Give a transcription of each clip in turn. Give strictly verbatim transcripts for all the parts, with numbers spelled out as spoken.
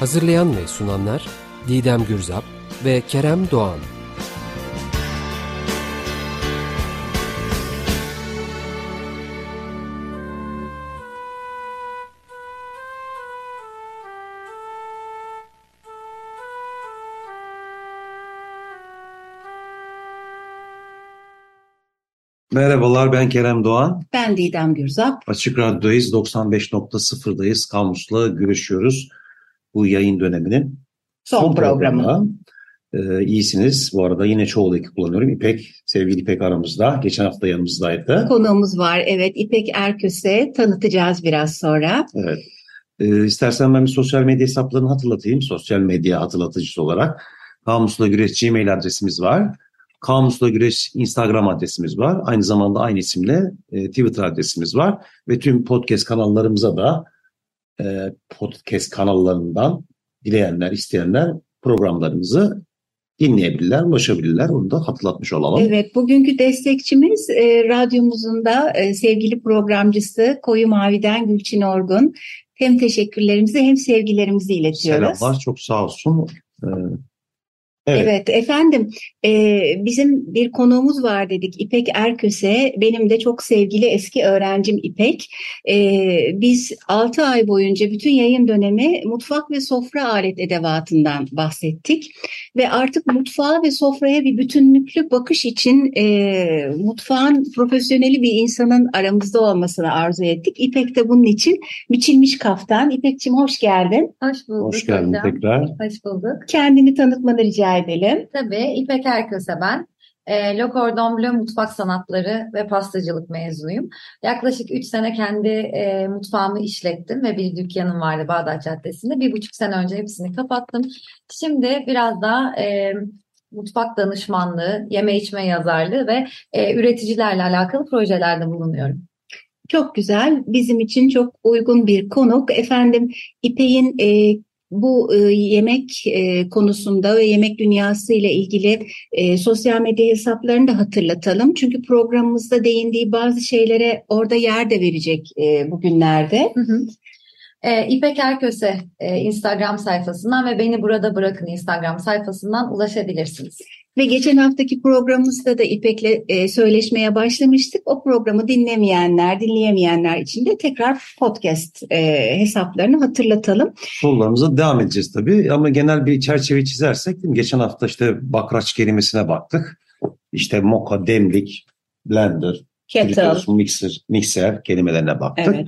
Hazırlayan ve sunanlar Didem Gürzap ve Kerem Doğan. Merhabalar, ben Kerem Doğan. Ben Didem Gürzap. Açık Radyo'dayız, doksan beş nokta sıfırdayız. Kamusla görüşüyoruz. Bu yayın döneminin son, son programı. programı. Ee, iyisiniz. Bu arada yine çoğul ekip kullanıyorum. İpek, sevgili İpek aramızda. Geçen hafta yanımızdaydı. Konuğumuz var. Evet, İpek Erköse tanıtacağız biraz sonra. Evet. Ee, istersen ben bir sosyal medya hesaplarını hatırlatayım. Sosyal medya hatırlatıcısı olarak. Kamusla Güreş e-mail adresimiz var. Kamusla Güreş Instagram adresimiz var. Aynı zamanda aynı isimle e, Twitter adresimiz var. Ve tüm podcast kanallarımıza da podcast kanallarından dileyenler, isteyenler programlarımızı dinleyebilirler, ulaşabilirler. Onu da hatırlatmış olalım. Evet, bugünkü destekçimiz e, radyomuzun da e, sevgili programcısı Koyu Mavi'den Gülçin Orgun. Hem teşekkürlerimizi hem sevgilerimizi iletiyoruz. Selamlar, çok sağ olsun. Ee, Evet. evet efendim e, bizim bir konuğumuz var dedik, İpek Erköse. Benim de çok sevgili eski öğrencim İpek. E, biz altı ay boyunca bütün yayın dönemi mutfak ve sofra alet edevatından bahsettik. Ve artık mutfağa ve sofraya bir bütünlüklü bakış için e, mutfağın profesyoneli bir insanın aramızda olmasını arzu ettik. İpek de bunun için biçilmiş kaftan. İpek'ciğim, hoş geldin. Hoş bulduk. Hoş geldin hocam. Tekrar. Hoş bulduk. Kendini tanıtmanı rica edelim. Tabii, İpek Erköse ben. E, Le Cordon Bleu mutfak sanatları ve pastacılık mezunuyum. Yaklaşık üç sene kendi e, mutfağımı işlettim ve bir dükkanım vardı Bağdat Caddesi'nde. bir buçuk sene önce hepsini kapattım. Şimdi biraz daha e, mutfak danışmanlığı, yeme içme yazarlığı ve e, üreticilerle alakalı projelerde bulunuyorum. Çok güzel. Bizim için çok uygun bir konuk. Efendim, İpek'in e, Bu e, yemek e, konusunda ve yemek dünyası ile ilgili e, sosyal medya hesaplarını da hatırlatalım. Çünkü programımızda değindiği bazı şeylere orada yer de verecek e, bugünlerde. Hı hı. E, İpek Erköse e, Instagram sayfasından ve Beni Burada Bırakın Instagram sayfasından ulaşabilirsiniz. Ve geçen haftaki programımızda da İpek'le e, söyleşmeye başlamıştık. O programı dinlemeyenler, dinleyemeyenler için de tekrar podcast e, hesaplarını hatırlatalım. Sorularımıza devam edeceğiz tabii, ama genel bir çerçeve çizersek, değil mi? Geçen hafta işte bakraç kelimesine baktık. İşte moka, demlik, blender, kettle, mixer, mikser kelimelerine baktık. Evet.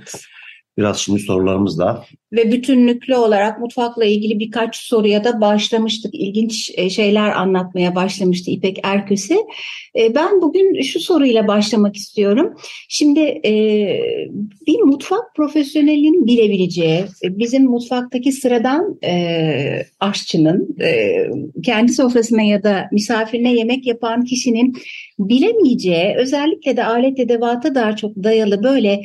Biraz şimdi sorularımız da. Ve bütünlüklü olarak mutfakla ilgili birkaç soruya da başlamıştık. İlginç şeyler anlatmaya başlamıştı İpek Erköse. Ben bugün şu soruyla başlamak istiyorum. Şimdi bir mutfak profesyonelinin bilebileceği, bizim mutfaktaki sıradan aşçının, kendi sofrasına ya da misafirine yemek yapan kişinin bilemeyeceği, özellikle de alet edevata daha çok dayalı böyle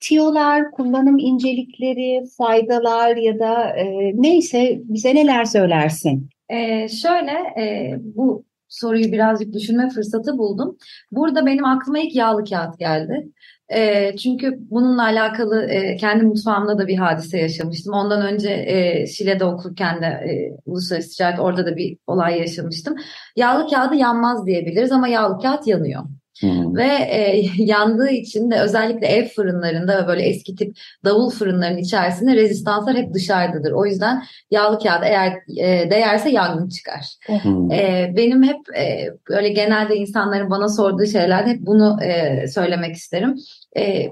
tiyolar, kullanım incelikleri, faydalar ya da e, neyse, bize neler söylersin? Ee, şöyle, e, bu soruyu birazcık düşünme fırsatı buldum. Burada benim aklıma ilk yağlı kağıt geldi. E, çünkü bununla alakalı e, kendi mutfağımda da bir hadise yaşamıştım. Ondan önce e, Şile'de okurken de e, Uluslararası Ticaret, orada da bir olay yaşamıştım. Yağlı kağıdı yanmaz diyebiliriz ama yağlı kağıt yanıyor. Hmm. Ve e, yandığı için de özellikle ev fırınlarında ve böyle eski tip davul fırınlarının içerisinde rezistanslar hep dışarıdadır. O yüzden yağlı kağıda eğer e, değerse yangın çıkar. Hmm. E, benim hep e, böyle genelde insanların bana sorduğu şeylerde hep bunu e, söylemek isterim. E,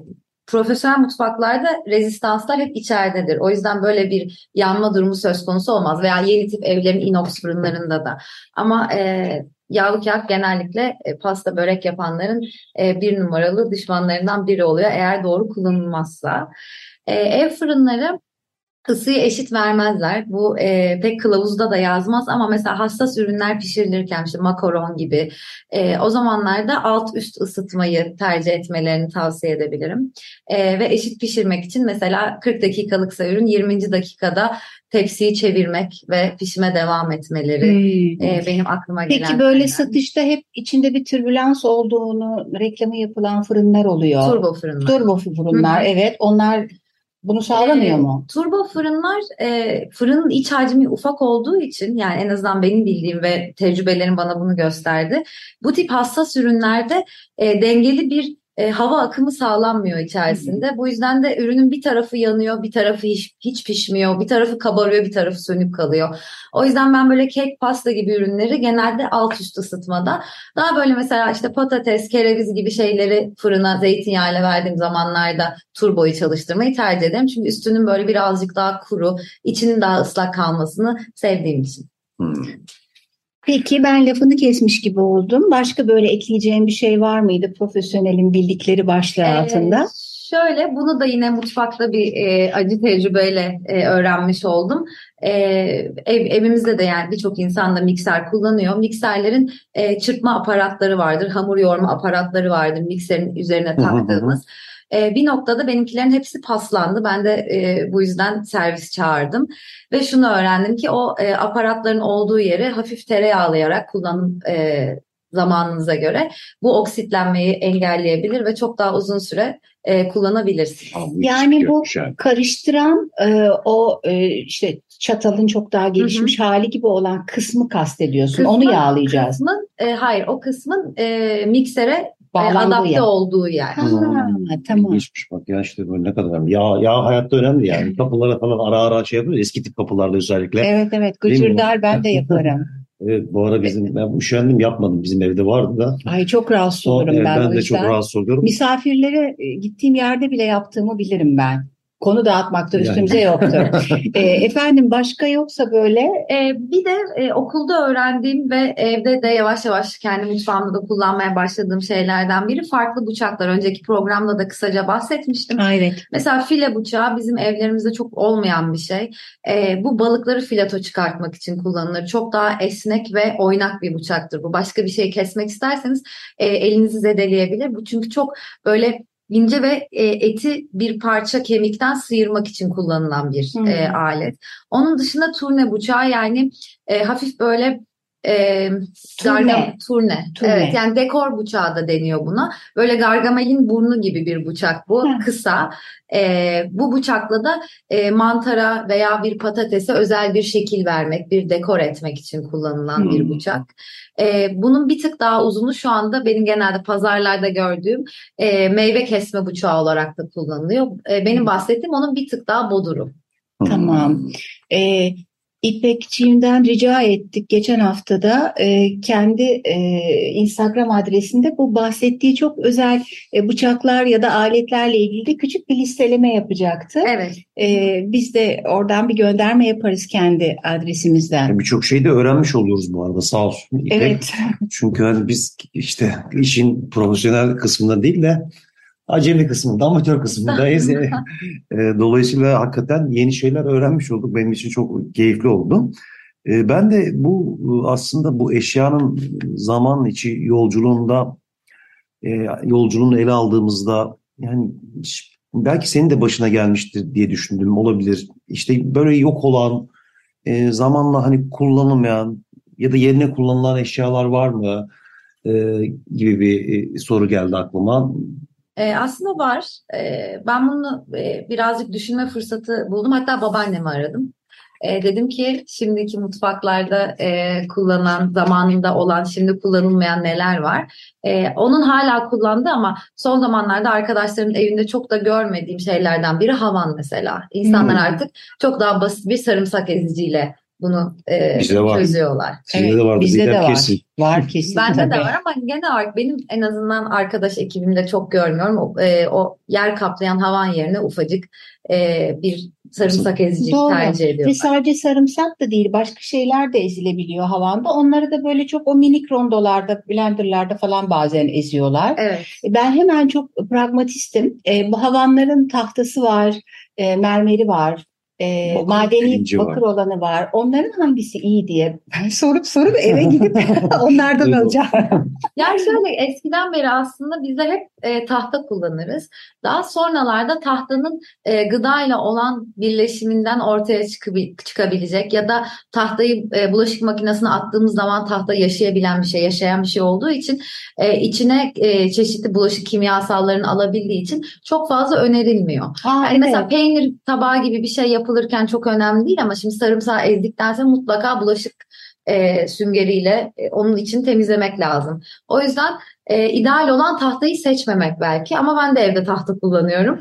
Profesyonel mutfaklarda rezistanslar hep içeridedir. O yüzden böyle bir yanma durumu söz konusu olmaz. Veya yeni tip evlerin inox fırınlarında da. Ama e, yağlı kağıt genellikle e, pasta börek yapanların e, bir numaralı düşmanlarından biri oluyor. Eğer doğru kullanılmazsa. e, ev fırınları ısıyı eşit vermezler. Bu e, pek kılavuzda da yazmaz ama mesela hassas ürünler pişirilirken işte makaron gibi e, o zamanlarda alt üst ısıtmayı tercih etmelerini tavsiye edebilirim. E, ve eşit pişirmek için mesela kırk dakikalıksa ürün yirminci dakikada tepsiyi çevirmek ve pişime devam etmeleri hmm. e, benim aklıma gelen. Peki böyle yani. Satışta hep içinde bir türbülans olduğunu reklamı yapılan fırınlar oluyor. Turbo fırınlar. Turbo fırınlar Hı-hı. evet onlar... Bunu sağlamıyor mu? E, turbo fırınlar e, fırının iç hacmi ufak olduğu için yani en azından benim bildiğim ve tecrübelerim bana bunu gösterdi. Bu tip hassas ürünlerde e, dengeli bir e, hava akımı sağlanmıyor içerisinde. Hı-hı. Bu yüzden de ürünün bir tarafı yanıyor, bir tarafı hiç, hiç pişmiyor, bir tarafı kabarıyor, bir tarafı sönük kalıyor. O yüzden ben böyle kek, pasta gibi ürünleri genelde alt üst ısıtmada, daha böyle mesela işte patates, kereviz gibi şeyleri fırına zeytinyağıyla verdiğim zamanlarda turboyu çalıştırmayı tercih ederim. Çünkü üstünün böyle birazcık daha kuru, içinin daha ıslak kalmasını sevdiğim için. Hmm. Peki ben lafını kesmiş gibi oldum. Başka böyle ekleyeceğim bir şey var mıydı profesyonelin bildikleri başlığı ee, altında? Şöyle, bunu da yine mutfakta bir e, acı tecrübeyle e, öğrenmiş oldum. E, ev, evimizde de yani birçok insan da mikser kullanıyor. Mikserlerin e, çırpma aparatları vardır, hamur yoğurma aparatları vardır mikserin üzerine taktığımız. E, bir noktada benimkilerin hepsi paslandı. Ben de e, bu yüzden servis çağırdım. Ve şunu öğrendim ki o e, aparatların olduğu yere hafif tereyağlayarak kullanım e, zamanınıza göre bu oksitlenmeyi engelleyebilir ve çok daha uzun süre e, kullanabilirsiniz. Abi, yani bu yani. Karıştıran e, o e, işte çatalın çok daha gelişmiş Hı-hı. hali gibi olan kısmı kastediyorsun. Kısmın, onu yağlayacağız. Kısmın, e, hayır, o kısmın e, miksere bağlandığı adapte yer. Olduğu yer. Ha, ha, tamam. Geçmiş bak ya işte böyle ne kadar yağ, yağ hayatta önemli yani. Kapılara falan ara ara şey yapıyoruz. Eski tip kapılarda özellikle. Evet evet. Gıcırdar ben de yaparım. Evet, bu ara bizim ben üşendim yapmadım, bizim evde vardı da. Ay çok rahatsız olurum ben. Ben de çok rahatsız oluyorum. Misafirlere gittiğim yerde bile yaptığımı bilirim ben. Konu dağıtmakta üstümüze yani. Yoktu. e, efendim başka yoksa böyle e, bir de e, okulda öğrendiğim ve evde de yavaş yavaş kendi mutfağımda da kullanmaya başladığım şeylerden biri farklı bıçaklar. Önceki programda da kısaca bahsetmiştim. Evet. Mesela file bıçağı bizim evlerimizde çok olmayan bir şey. E, bu balıkları fileto çıkartmak için kullanılır. Çok daha esnek ve oynak bir bıçaktır bu. Başka bir şey kesmek isterseniz e, elinizi zedeleyebilir. Bu çünkü çok böyle ince ve eti bir parça kemikten sıyırmak için kullanılan bir hmm. e, alet. Onun dışında turne bıçağı yani e, hafif böyle e, turne. Gargam, turne. turne. Evet, yani dekor bıçağı da deniyor buna. Böyle gargamelin burnu gibi bir bıçak bu. Hmm. Kısa. E, bu bıçakla da e, mantara veya bir patatese özel bir şekil vermek, bir dekor etmek için kullanılan hmm. bir bıçak. E, bunun bir tık daha uzunu şu anda benim genelde pazarlarda gördüğüm e, meyve kesme bıçağı olarak da kullanılıyor. E, benim hmm. bahsettiğim onun bir tık daha boduru. Tamam. E, İpekçiğimden rica ettik geçen haftada e, kendi e, Instagram adresinde bu bahsettiği çok özel e, bıçaklar ya da aletlerle ilgili de küçük bir listeleme yapacaktı. Evet. E, biz de oradan bir gönderme yaparız kendi adresimizden. Birçok şey de öğrenmiş oluyoruz bu arada, sağ olsun İpek. Evet. Çünkü hani biz işte işin profesyonel kısmından değil de acemi kısmında, amatör kısmındayız. e, dolayısıyla hakikaten yeni şeyler öğrenmiş olduk. Benim için çok keyifli oldu. E, ben de bu aslında bu eşyanın zaman içi yolculuğunda, e, yolculuğunu ele aldığımızda yani belki senin de başına gelmiştir diye düşündüm, olabilir. İşte böyle yok olan, e, zamanla hani kullanılmayan ya da yerine kullanılan eşyalar var mı e, gibi bir e, soru geldi aklıma. Ee, aslında var. Ee, ben bunu e, birazcık düşünme fırsatı buldum. Hatta babaannemi aradım. E, dedim ki şimdiki mutfaklarda e, kullanılan, zamanında olan, şimdi kullanılmayan neler var? E, onun hala kullandığı ama son zamanlarda arkadaşlarımın evinde çok da görmediğim şeylerden biri havan mesela. İnsanlar hmm. artık çok daha basit bir sarımsak eziciyle bunu e, çözüyorlar. Sizde evet, de vardı. Bizde de var. Kesin. Var kesin. Bende de var ama genel olarak benim en azından arkadaş ekibimde çok görmüyorum. O, e, o yer kaplayan havan yerine ufacık e, bir sarımsak eziciyi Doğru. tercih ediyorlar. Ve sadece sarımsak da değil, başka şeyler de ezilebiliyor havanda. Onları da böyle çok o minik rondolarda, blenderlarda falan bazen eziyorlar. Evet. Ben hemen çok pragmatistim. E, bu havanların tahtası var, e, mermeri var. E, bakır, madeni bakır var. Olanı var. Onların hangisi iyi diye sorup sorup eve gidip onlardan alacağım. Yani şöyle, eskiden beri aslında bizler hep e, tahta kullanırız. Daha sonralarda tahtanın e, gıdayla olan birleşiminden ortaya çıkab- çıkabilecek ya da tahtayı e, bulaşık makinesine attığımız zaman tahta yaşayabilen bir şey, yaşayan bir şey olduğu için e, içine e, çeşitli bulaşık kimyasallarını alabildiği için çok fazla önerilmiyor. Aa, yani evet. Mesela peynir tabağı gibi bir şey yap- yapılırken çok önemli değil ama şimdi sarımsağı ezdikten sonra mutlaka bulaşık e, süngeriyle e, onun için temizlemek lazım. O yüzden e, ideal olan tahtayı seçmemek belki, ama ben de evde tahta kullanıyorum.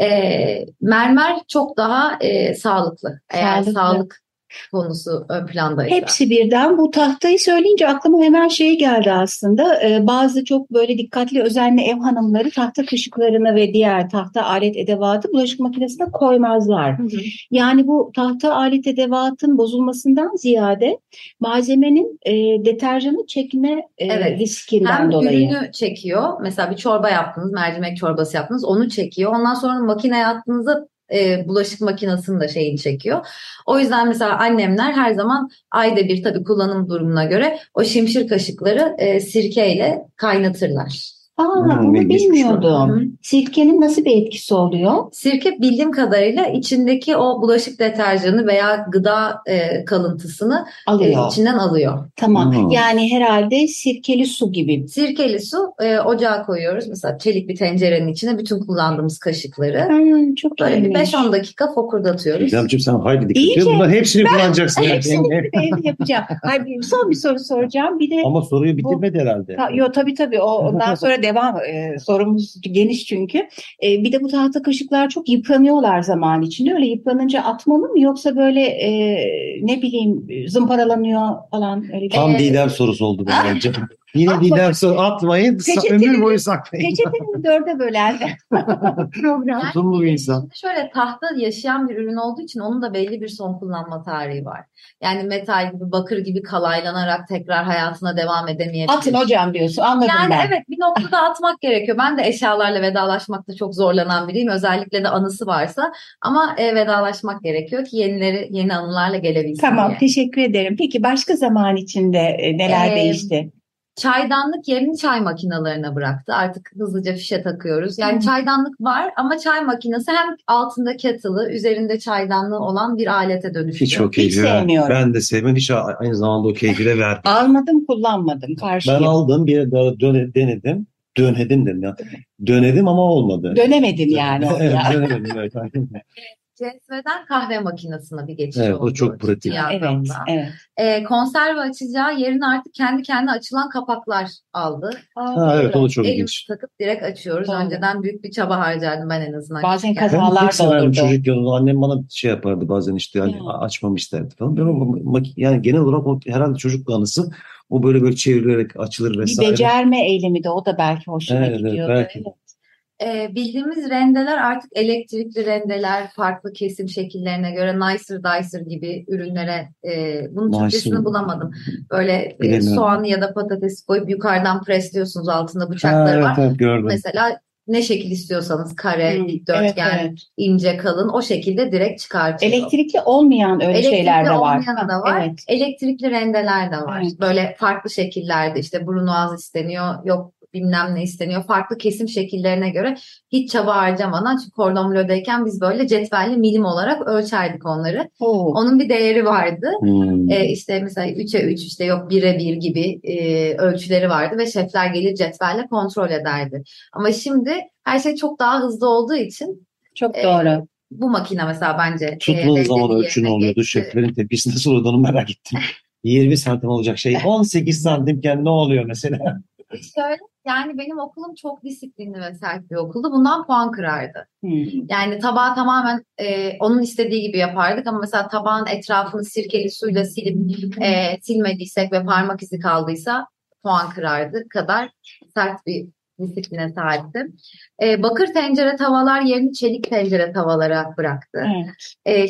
E, mermer çok daha e, sağlıklı. Eğer sağlıklı. Sağlık konusu ön plandaydı. Hepsi birden. Bu tahtayı söyleyince aklıma hemen şey geldi aslında. Ee, bazı çok böyle dikkatli, özenli ev hanımları tahta kaşıklarını ve diğer tahta alet edevatı bulaşık makinesine koymazlar. Hı hı. Yani bu tahta alet edevatın bozulmasından ziyade malzemenin e, deterjanı çekme e, evet. riskinden Hem dolayı. Hem ürünü çekiyor. Mesela bir çorba yaptınız, mercimek çorbası yaptınız, onu çekiyor. Ondan sonra makineye attığınızda E, bulaşık makinesinin de şeyini çekiyor. O yüzden mesela annemler her zaman ayda bir, tabii kullanım durumuna göre, o şimşir kaşıkları e, sirkeyle kaynatırlar. Aa, hmm, bunu bilmiyordum. Sirkenin nasıl bir etkisi oluyor? Sirke bildiğim kadarıyla içindeki o bulaşık deterjanı veya gıda e, kalıntısını alıyor. E, içinden alıyor. Tamam. Hmm. Yani herhalde sirkeli su gibi. Sirkeli su e, ocağa koyuyoruz. Mesela çelik bir tencerenin içine bütün kullandığımız kaşıkları. Hmm, çok Böyle bir beş on dakika fokurdatıyoruz. Gülçin, sen haydi dikkat et. Bunların hepsini ben, kullanacaksın. Hepsini evde yapacağım. Hayır, son bir soru soracağım. Bir de ama soruyu bitirmedi herhalde. Ta, yo tabii tabii. O, ondan sonra devam. Ee, sorumuz geniş çünkü. Ee, bir de bu tahta kaşıklar çok yıpranıyorlar zaman içinde. Öyle yıpranınca atmalı mı, yoksa böyle e, ne bileyim zımparalanıyor falan? Öyle Tam ee, Didem sorusu oldu bence. Yine Atma. Didem sorusu, atmayın. Peçetini, ömür boyu saklayın. Peçetini dörde bölerdi. Program. Tutumlu bir insan. Şöyle, tahta yaşayan bir ürün olduğu için onun da belli bir son kullanma tarihi var. Yani metal gibi, bakır gibi kalaylanarak tekrar hayatına devam edemeyebilir. Atın hocam diyorsun, anladım yani ben. Yani evet, bir noktada atmak gerekiyor. Ben de eşyalarla vedalaşmakta çok zorlanan biriyim. Özellikle de anısı varsa. Ama e, vedalaşmak gerekiyor ki yenileri, yeni anılarla gelebilsin. Tamam yani. Teşekkür ederim. Peki başka zaman içinde neler ee, değişti? Çaydanlık yerini çay makinalarına bıraktı. Artık hızlıca fişe takıyoruz. Yani hmm. çaydanlık var ama çay makinesi hem altında kettle'ı, üzerinde çaydanlığı olan bir alete dönüştü. Hiç o keyfi vermiyorum. Ben de sevmem. Hiç aynı zamanda o keyfi de verdim. Almadım, kullanmadım. Karşıyım. Ben aldım, bir daha dön- denedim. Dönedim dedim ya. Dönedim ama olmadı. Dönemedim yani. Evet, dönemedim. Evet. Cezveden kahve makinesine bir geçiş evet, oldu. Evet, o çok pratik. Evet, evet. E, konserve açacağı yerine artık kendi kendine açılan kapaklar aldı. Ha, evet, direkt, o da çok elimizi ilginç. Elimizi takıp direkt açıyoruz. Tamam. Önceden büyük bir çaba harcardım ben en azından. Bazen kazalar da olurdu. Çocukken annem bana şey yapardı bazen, işte yani açmam isterdi falan. Ben o, yani genel olarak o, herhalde çocuk anısı. O böyle böyle çevrilerek açılır vesaire. Bir becerme eylemi de, o da belki hoşuna evet, gidiyordu. Belki. Evet. E, bildiğimiz rendeler artık elektrikli rendeler, farklı kesim şekillerine göre nicer dicer gibi ürünlere e, bunun Türkçesini bulamadım. Böyle e, soğanı ya da patatesi koyup yukarıdan presliyorsunuz, altında bıçakları ha, evet, var. Evet, mesela ne şekil istiyorsanız, kare, hmm, dikdörtgen, evet, evet. ince, kalın, o şekilde direkt çıkartıyor. Elektrikli olmayan öyle elektrikli şeyler de var. Elektrikli da var. Evet. Elektrikli rendeler de var. Evet. Böyle farklı şekillerde, işte brunoise isteniyor, yok bilmem ne isteniyor. Farklı kesim şekillerine göre hiç çaba harcamadan, çünkü Cordon Bleu'deyken biz böyle cetvelle milim olarak ölçerdik onları. Oo. Onun bir değeri vardı. Hmm. Ee, işte mesela üçe üç, işte yok bire bir gibi e, ölçüleri vardı ve şefler gelir cetvelle kontrol ederdi. Ama şimdi her şey çok daha hızlı olduğu için. Çok doğru. E, bu makine mesela bence. Tutmalı e, zaman ölçün oluyordu. Şeflerin tepkisi nasıl olduğunu merak ettim. yirmi santim olacak şey on sekiz santimken ne oluyor mesela? Şöyle, yani benim okulum çok disiplinli ve sert bir okuldu. Bundan puan kırardı. Hmm. Yani tabağı tamamen e, onun istediği gibi yapardık ama mesela tabağın etrafını sirkeli suyla silip e, silmediysek ve parmak izi kaldıysa puan kırardı kadar sert bir disipline sahipti. E, bakır tencere tavalar yerini çelik tencere tavalara bıraktı. Evet.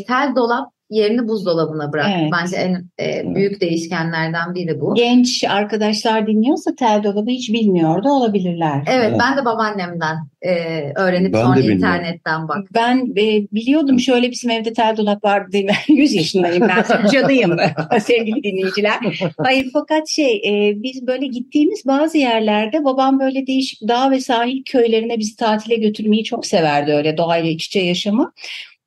E, tel dolap yerini buzdolabına bıraktı. Evet. Bence en e, büyük değişkenlerden biri bu. Genç arkadaşlar dinliyorsa tel dolabı hiç bilmiyordu olabilirler. Evet, evet. Ben de babaannemden e, öğrenip ben sonra internetten baktım. Ben e, biliyordum şöyle bizim evde tel dolap vardı diye. yüz yaşındayım ben, canıyım sevgili dinleyiciler. Hayır, fakat şey e, biz böyle gittiğimiz bazı yerlerde babam böyle değişik dağ ve sahil köylerine bizi tatile götürmeyi çok severdi, öyle doğayla iç içe yaşamı.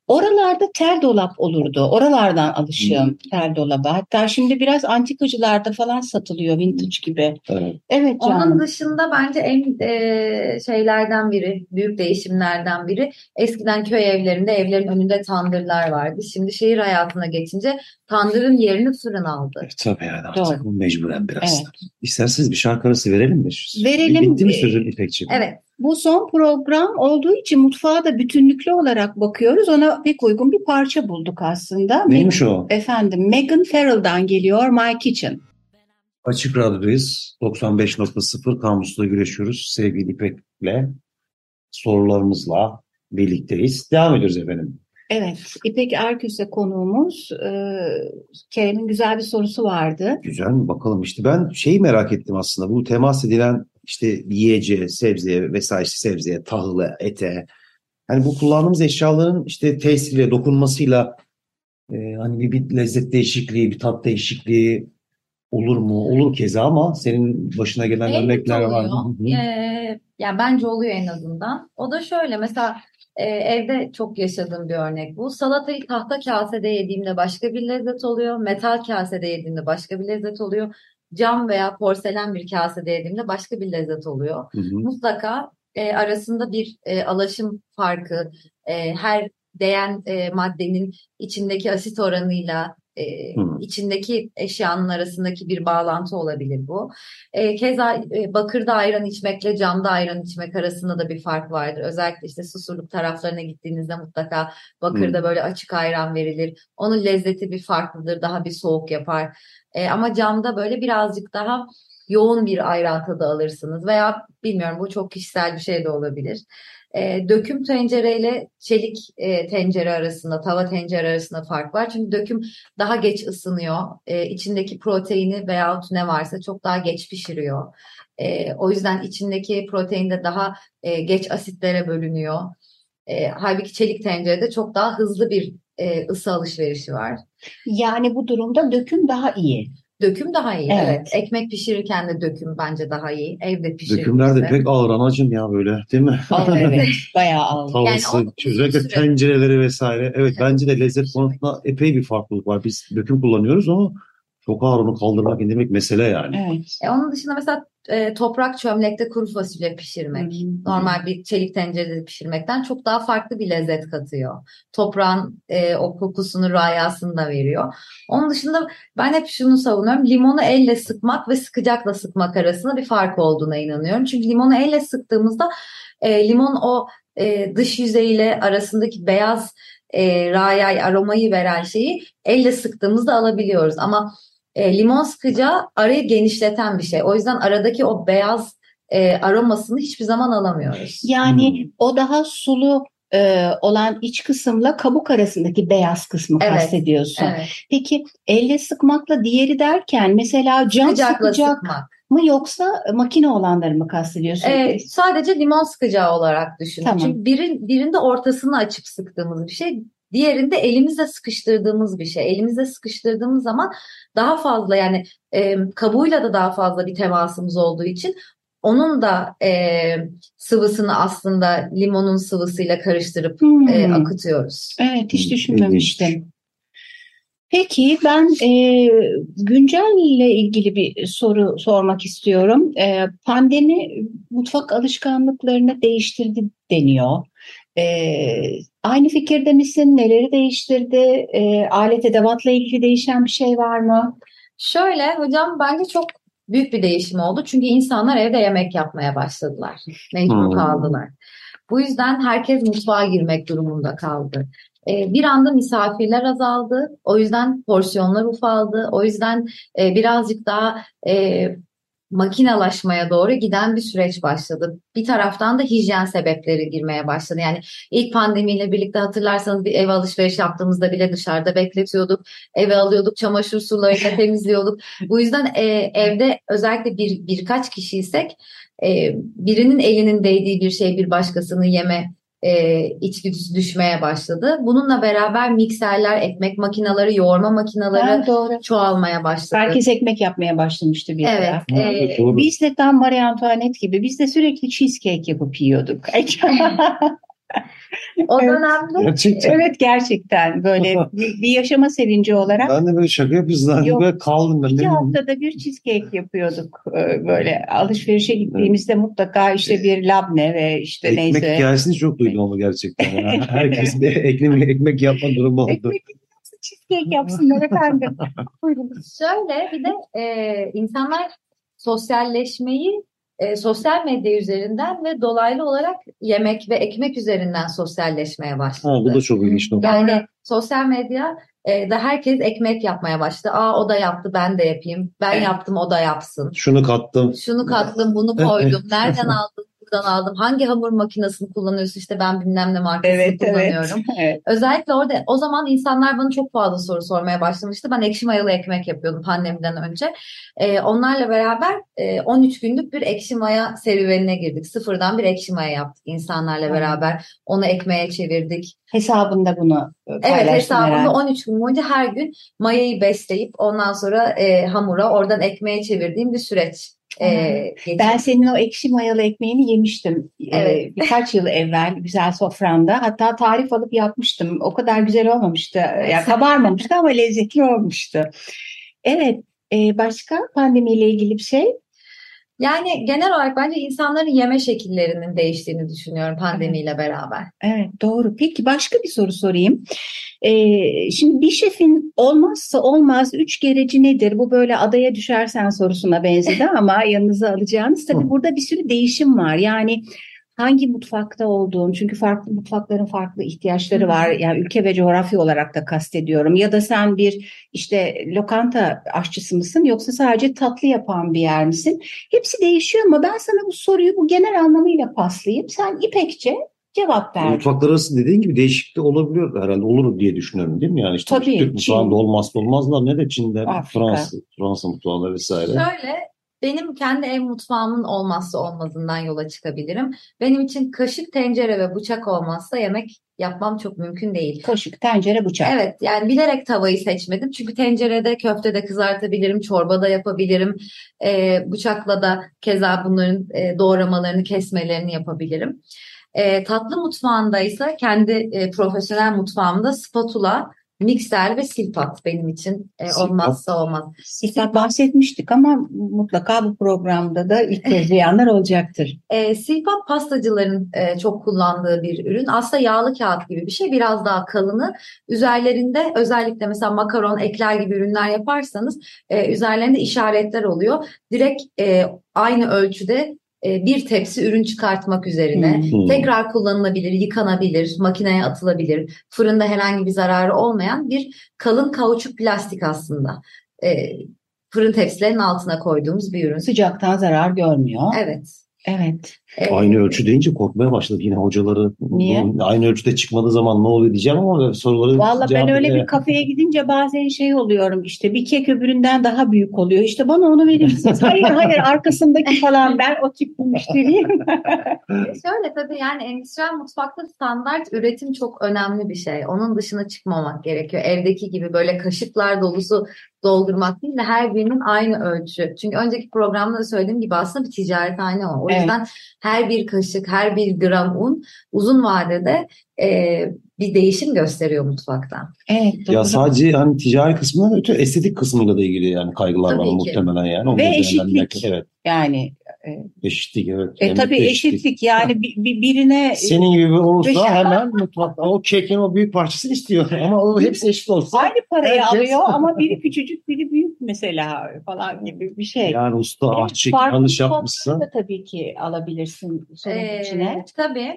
Oralarda tel dolap olurdu. Oralardan alışığım hmm. tel dolaba. Hatta şimdi biraz antikacılarda falan satılıyor, vintage gibi. Evet. Evet. Onun dışında bence en e, şeylerden biri, büyük değişimlerden biri. Eskiden köy evlerinde evlerin önünde tandırlar vardı. Şimdi şehir hayatına geçince tandırın yerini fırın aldı. Tabii yani artık bu mecburen biraz. Evet. İsterseniz bir şarkı arası verelim mi? Verelim. Bitti mi sözün İpekçiğim? Evet. Bu son program olduğu için mutfağa da bütünlüklü olarak bakıyoruz. Ona pek uygun bir parça bulduk aslında. Neymiş o? Efendim, Megan Farrell'dan geliyor My Kitchen. Açık Radyo'dayız. doksan beş nokta sıfır Kamusla güreşiyoruz. Sevgili İpek'le sorularımızla birlikteyiz. Devam ediyoruz efendim. Evet, İpek Erköse konuğumuz. Ee, Kerem'in güzel bir sorusu vardı. Güzel mi? Bakalım işte ben şeyi merak ettim aslında. Bu temas edilen İşte yiyeceğe, sebzeye vesaire, işte sebzeye, tahıla, ete. Hani bu kullandığımız eşyaların işte tesiriyle, dokunmasıyla e, hani bir, bir lezzet değişikliği, bir tat değişikliği olur mu? Olur keza, ama senin başına gelen evet, örnekler oluyor. Var mı? Ee, yani bence oluyor en azından. O da şöyle mesela e, evde çok yaşadığım bir örnek bu. Salatayı tahta kasede yediğimde başka bir lezzet oluyor. Metal kasede yediğimde başka bir lezzet oluyor. Cam veya porselen bir kasede yediğimde başka bir lezzet oluyor. Hı hı. Mutlaka e, arasında bir e, alaşım farkı, e, her değen e, maddenin içindeki asit oranıyla e, hı. içindeki eşyanın arasındaki bir bağlantı olabilir bu. E, keza e, bakırda ayran içmekle camda ayran içmek arasında da bir fark vardır. Özellikle işte Susurluk taraflarına gittiğinizde mutlaka bakırda hı. böyle açık ayran verilir. Onun lezzeti bir farklıdır, daha bir soğuk yapar. E, ama camda böyle birazcık daha yoğun bir ayran tadı alırsınız. Veya bilmiyorum, bu çok kişisel bir şey de olabilir. E, döküm tencereyle çelik e, tencere arasında, tava tencere arasında fark var. Çünkü döküm daha geç ısınıyor. E, içindeki proteini veyahut ne varsa çok daha geç pişiriyor. E, o yüzden içindeki protein de daha e, geç asitlere bölünüyor. E, halbuki çelik tencerede çok daha hızlı bir e, ısı alışverişi var. Yani bu durumda döküm daha iyi. Döküm daha iyi. Evet. Evet. Ekmek pişirirken de döküm bence daha iyi. Evde pişirirken. Dökümler de pek ağır anacım ya böyle, değil mi? Ağır, evet. Bayağı ağır. Tavası, yani özellikle tencereleri vesaire. Evet, bence de lezzet konusunda epey bir farklılık var. Biz döküm kullanıyoruz ama çok ağır, onu kaldırmak indirmek mesele yani. Evet. E onun dışında mesela e, toprak çömlekte kuru fasulye pişirmek, hmm. normal bir çelik tencerede pişirmekten çok daha farklı bir lezzet katıyor. Toprağın e, o kokusunu, rayasını da veriyor. Onun dışında ben hep şunu savunuyorum. Limonu elle sıkmak ve sıkacakla sıkmak arasında bir fark olduğuna inanıyorum. Çünkü limonu elle sıktığımızda e, limon o e, dış yüzeyle arasındaki beyaz e, rayayı, aromayı veren şeyi elle sıktığımızda alabiliyoruz. Ama E, limon sıkacağı arayı genişleten bir şey. O yüzden aradaki o beyaz e, aromasını hiçbir zaman alamıyoruz. Yani hmm. o daha sulu e, olan iç kısımla kabuk arasındaki beyaz kısmı evet. kastediyorsun. Evet. Peki elle sıkmakla diğeri derken mesela cam sıkacakla sıkacak sıkmak mı yoksa makine olanları mı kastediyorsun? E, sadece limon sıkacağı olarak düşün. Tamam. Çünkü birin, birinde ortasını açıp sıktığımız bir şey. Diğerinde elimizle sıkıştırdığımız bir şey. Elimizle sıkıştırdığımız zaman daha fazla yani e, kabuğuyla da daha fazla bir temasımız olduğu için onun da e, sıvısını aslında limonun sıvısıyla karıştırıp hmm. e, akıtıyoruz. Evet, hiç düşünmemiştim. Peki ben e, güncelle ilgili bir soru sormak istiyorum. E, pandemi mutfak alışkanlıklarını değiştirdi deniyor. Ee, aynı fikirde misin? Neleri değiştirdi? Ee, alet edevatla ilgili değişen bir şey var mı? Şöyle hocam, bence çok büyük bir değişim oldu. Çünkü insanlar evde yemek yapmaya başladılar. Mecbur kaldılar. Bu yüzden herkes mutfağa girmek durumunda kaldı. Ee, bir anda misafirler azaldı. O yüzden porsiyonlar ufaldı. O yüzden e, birazcık daha... E, makinalaşmaya doğru giden bir süreç başladı. Bir taraftan da hijyen sebepleri girmeye başladı. Yani ilk pandemiyle birlikte hatırlarsanız bir ev alışveriş yaptığımızda bile dışarıda bekletiyorduk. Eve alıyorduk, çamaşır sularıyla temizliyorduk. Bu yüzden e, evde özellikle bir birkaç kişiysek e, birinin elinin değdiği bir şey bir başkasını yeme E, içgüdüsü düşmeye başladı. Bununla beraber mikserler, ekmek makineleri, yoğurma makineleri yani çoğalmaya başladı. Herkes ekmek yapmaya başlamıştı bir evet, taraf. E, biz de tam Marie Antoinette gibi biz de sürekli cheesecake yapıp yiyorduk. O dönemde gerçekten. Evet gerçekten böyle bir, bir yaşama sevinci olarak. Ben de böyle şaka yapıyoruz. Yok, böyle kaldım. İki haftada bir cheesecake yapıyorduk. Böyle alışverişe gittiğimizde evet. Mutlaka işte bir labne ve işte ekmek neyse. Ekmek hikayesini çok duydum ama gerçekten. Yani. Herkes de ekmek, ekmek yapma durumu oldu. Ekmek yapsın, cheesecake yapsınlar efendim. Şöyle bir de e, insanlar sosyalleşmeyi E, sosyal medya üzerinden ve dolaylı olarak yemek ve ekmek üzerinden sosyalleşmeye başladı. Ha, bu da çok ilginç. Yani sosyal medya e, da herkes ekmek yapmaya başladı. Aa o da yaptı, ben de yapayım. Ben evet. yaptım, o da yapsın. Şunu kattım. Şunu kattım, bunu koydum. Nereden aldım, buradan aldım. Hangi hamur makinesini kullanıyorsun? İşte ben bilmem ne markasını evet, kullanıyorum. Evet, evet. Özellikle orada o zaman insanlar bana çok fazla soru sormaya başlamıştı. Ben ekşi mayalı ekmek yapıyordum pandemiden önce. Ee, onlarla beraber e, on üç günlük bir ekşi maya serüvenine girdik. Sıfırdan bir ekşi maya yaptık insanlarla beraber. Onu ekmeğe çevirdik. Hesabında bunu paylaştım. Evet hesabında herhalde. on üç gün boyunca her gün mayayı besleyip ondan sonra e, hamura oradan ekmeğe çevirdiğim bir süreç. Ee, ben senin o ekşi mayalı ekmeğini yemiştim evet. ee, birkaç yıl evvel güzel sofranda, hatta tarif alıp yapmıştım, o kadar güzel olmamıştı yani, kabarmamıştı ama lezzetli olmuştu. Evet e, başka pandemiyle ilgili bir şey? Yani genel olarak bence insanların yeme şekillerinin değiştiğini düşünüyorum pandemiyle beraber. Evet doğru. Peki başka bir soru sorayım. Ee, şimdi bir şefin olmazsa olmaz üç gereci nedir? Bu böyle adaya düşersen sorusuna benzedi ama yanınıza alacağınız. Tabii burada bir sürü değişim var. Yani hangi mutfakta olduğun, çünkü farklı mutfakların farklı ihtiyaçları var. Yani ülke ve coğrafya olarak da kastediyorum. Ya da sen bir işte lokanta aşçısı mısın yoksa sadece tatlı yapan bir yer misin? Hepsi değişiyor ama ben sana bu soruyu bu genel anlamıyla paslayayım. Sen İpekçe cevap ver. Mutfaklar arası dediğin gibi değişiklik de olabiliyor herhalde, olur diye düşünüyorum değil mi? Yani işte tabii, Türk mutfağında olmazsa olmazlar, ne de Çin'de, Fransa, Fransa mutfağında vesaire. Şöyle... Benim kendi ev mutfağımın olmazsa olmazından yola çıkabilirim. Benim için kaşık, tencere ve bıçak olmazsa yemek yapmam çok mümkün değil. Kaşık, tencere, bıçak. Evet yani bilerek tavayı seçmedim. Çünkü tencerede köfte de kızartabilirim, çorba da yapabilirim. E, bıçakla da keza bunların e, doğramalarını, kesmelerini yapabilirim. E, tatlı mutfağındaysa kendi e, profesyonel mutfağımda spatula, mikser ve silpat benim için e, olmazsa olmaz. Silpat bahsetmiştik ama mutlaka bu programda da ilk izleyenler olacaktır. E, silpat pastacıların e, çok kullandığı bir ürün. Aslında yağlı kağıt gibi bir şey. Biraz daha kalını. Üzerlerinde özellikle mesela makaron, ekler gibi ürünler yaparsanız e, üzerlerinde işaretler oluyor. Direkt e, aynı ölçüde bir tepsi ürün çıkartmak üzerine hmm. tekrar kullanılabilir, yıkanabilir, makineye atılabilir, fırında herhangi bir zararı olmayan bir kalın kauçuk plastik aslında. E, fırın tepsilerinin altına koyduğumuz bir ürün. Sıcaktan zarar görmüyor. Evet. Evet. Aynı evet. ölçü deyince korkmaya başladık yine hocaları. Niye? Aynı ölçüde çıkmadığı zaman ne oluyor diyeceğim ama soruları... Valla ben öyle bile... bir kafeye gidince bazen şey oluyorum işte, bir kek öbüründen daha büyük oluyor. İşte bana onu verir misiniz? Hayır hayır arkasındaki falan, ben o tip bir müşteriyim. Şöyle tabii yani endüstriyel mutfakta standart üretim çok önemli bir şey. Onun dışına çıkmamak gerekiyor. Evdeki gibi böyle kaşıklar dolusu doldurmak değil de her birinin aynı ölçü. Çünkü önceki programda da söylediğim gibi aslında bir ticarethane o. O yüzden evet. her bir kaşık, her bir gram un uzun vadede e, bir değişim gösteriyor mutfaktan. Evet. Doğru. Ya sadece hani ticari kısmından öte estetik kısmıyla da ilgili yani kaygılar var muhtemelen yani. Onun ve eşitlik. Evet. Yani e, eşitlik evet. E, tabii eşitlik, eşitlik. Yani bir, bir, birine senin gibi olursa hemen mutfakta o kekin o büyük parçasını istiyor ama o hepsi eşit olsa. Aynı parayı herkes... alıyor ama biri küçücük biri büyük mesela falan gibi bir şey. Yani usta yani ahçı yanlış yapmışsa. Tabii ki alabilirsin sonuç ee, içine. Tabii.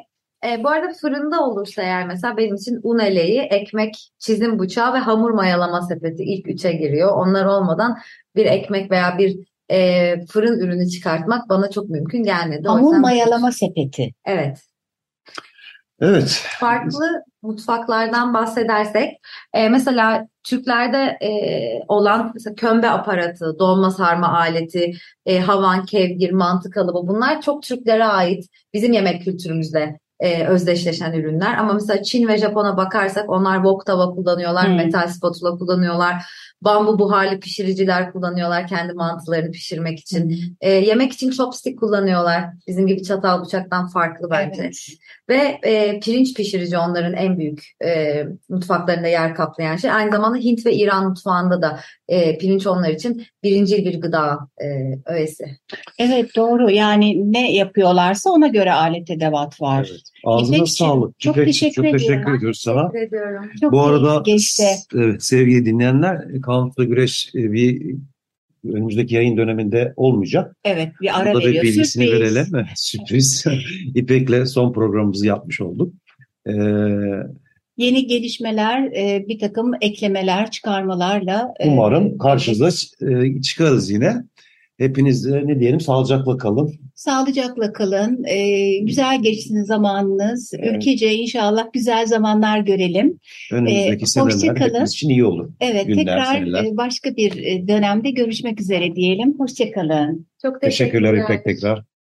E, bu arada fırında olursa eğer mesela benim için un eleği, ekmek, çizim bıçağı ve hamur mayalama sepeti ilk üçe giriyor. Onlar olmadan bir ekmek veya bir e, fırın ürünü çıkartmak bana çok mümkün gelmedi. Hamur mayalama çok... sepeti. Evet. Evet. Farklı mutfaklardan bahsedersek e, mesela Türklerde e, olan mesela kömbe aparatı, dolma sarma aleti, e, havan, kevgir, mantı kalıbı, bunlar çok Türklere ait bizim yemek kültürümüzde e, özdeşleşen ürünler. Ama mesela Çin ve Japon'a bakarsak onlar wok tava kullanıyorlar, hmm. metal spatula kullanıyorlar, bambu buharlı pişiriciler kullanıyorlar kendi mantılarını pişirmek için. Hmm. E, yemek için chopstick kullanıyorlar. Bizim gibi çatal bıçaktan farklı bence. Evet. Ve e, pirinç pişirici onların en büyük e, mutfaklarında yer kaplayan şey. Aynı zamanda Hint ve İran mutfağında da e, pirinç onlar için birincil bir gıda e, öğesi. Evet, doğru. Yani ne yapıyorlarsa ona göre alet edevat var. Evet. Ağzına İpek sağlık. Çok İpek, teşekkür çok ediyorum. Çok teşekkür ediyoruz sana. Teşekkür ediyorum. Çok bu arada evet, sevgili dinleyenler, Kamusla Güreş bir önümüzdeki yayın döneminde olmayacak. Evet, bir ara burada veriyor. Bilgisini sürpriz. Verelim mi? Sürpriz. Evet. İpek'le son programımızı yapmış olduk. Ee, Yeni gelişmeler, bir takım eklemeler, çıkarmalarla. Umarım karşınıza çıkarız yine. Hepiniz ne diyelim, sağlıcakla kalın. Sağlıcakla kalın. Ee, güzel geçsin zamanınız. Evet. Ülkece inşallah güzel zamanlar görelim. Önümüzdeki ee, seneler hepimiz için iyi olur. Evet, günler, tekrar seneler. Başka bir dönemde görüşmek üzere diyelim. Hoşça kalın. Çok teşekkürler. Teşekkürler İpek tekrar.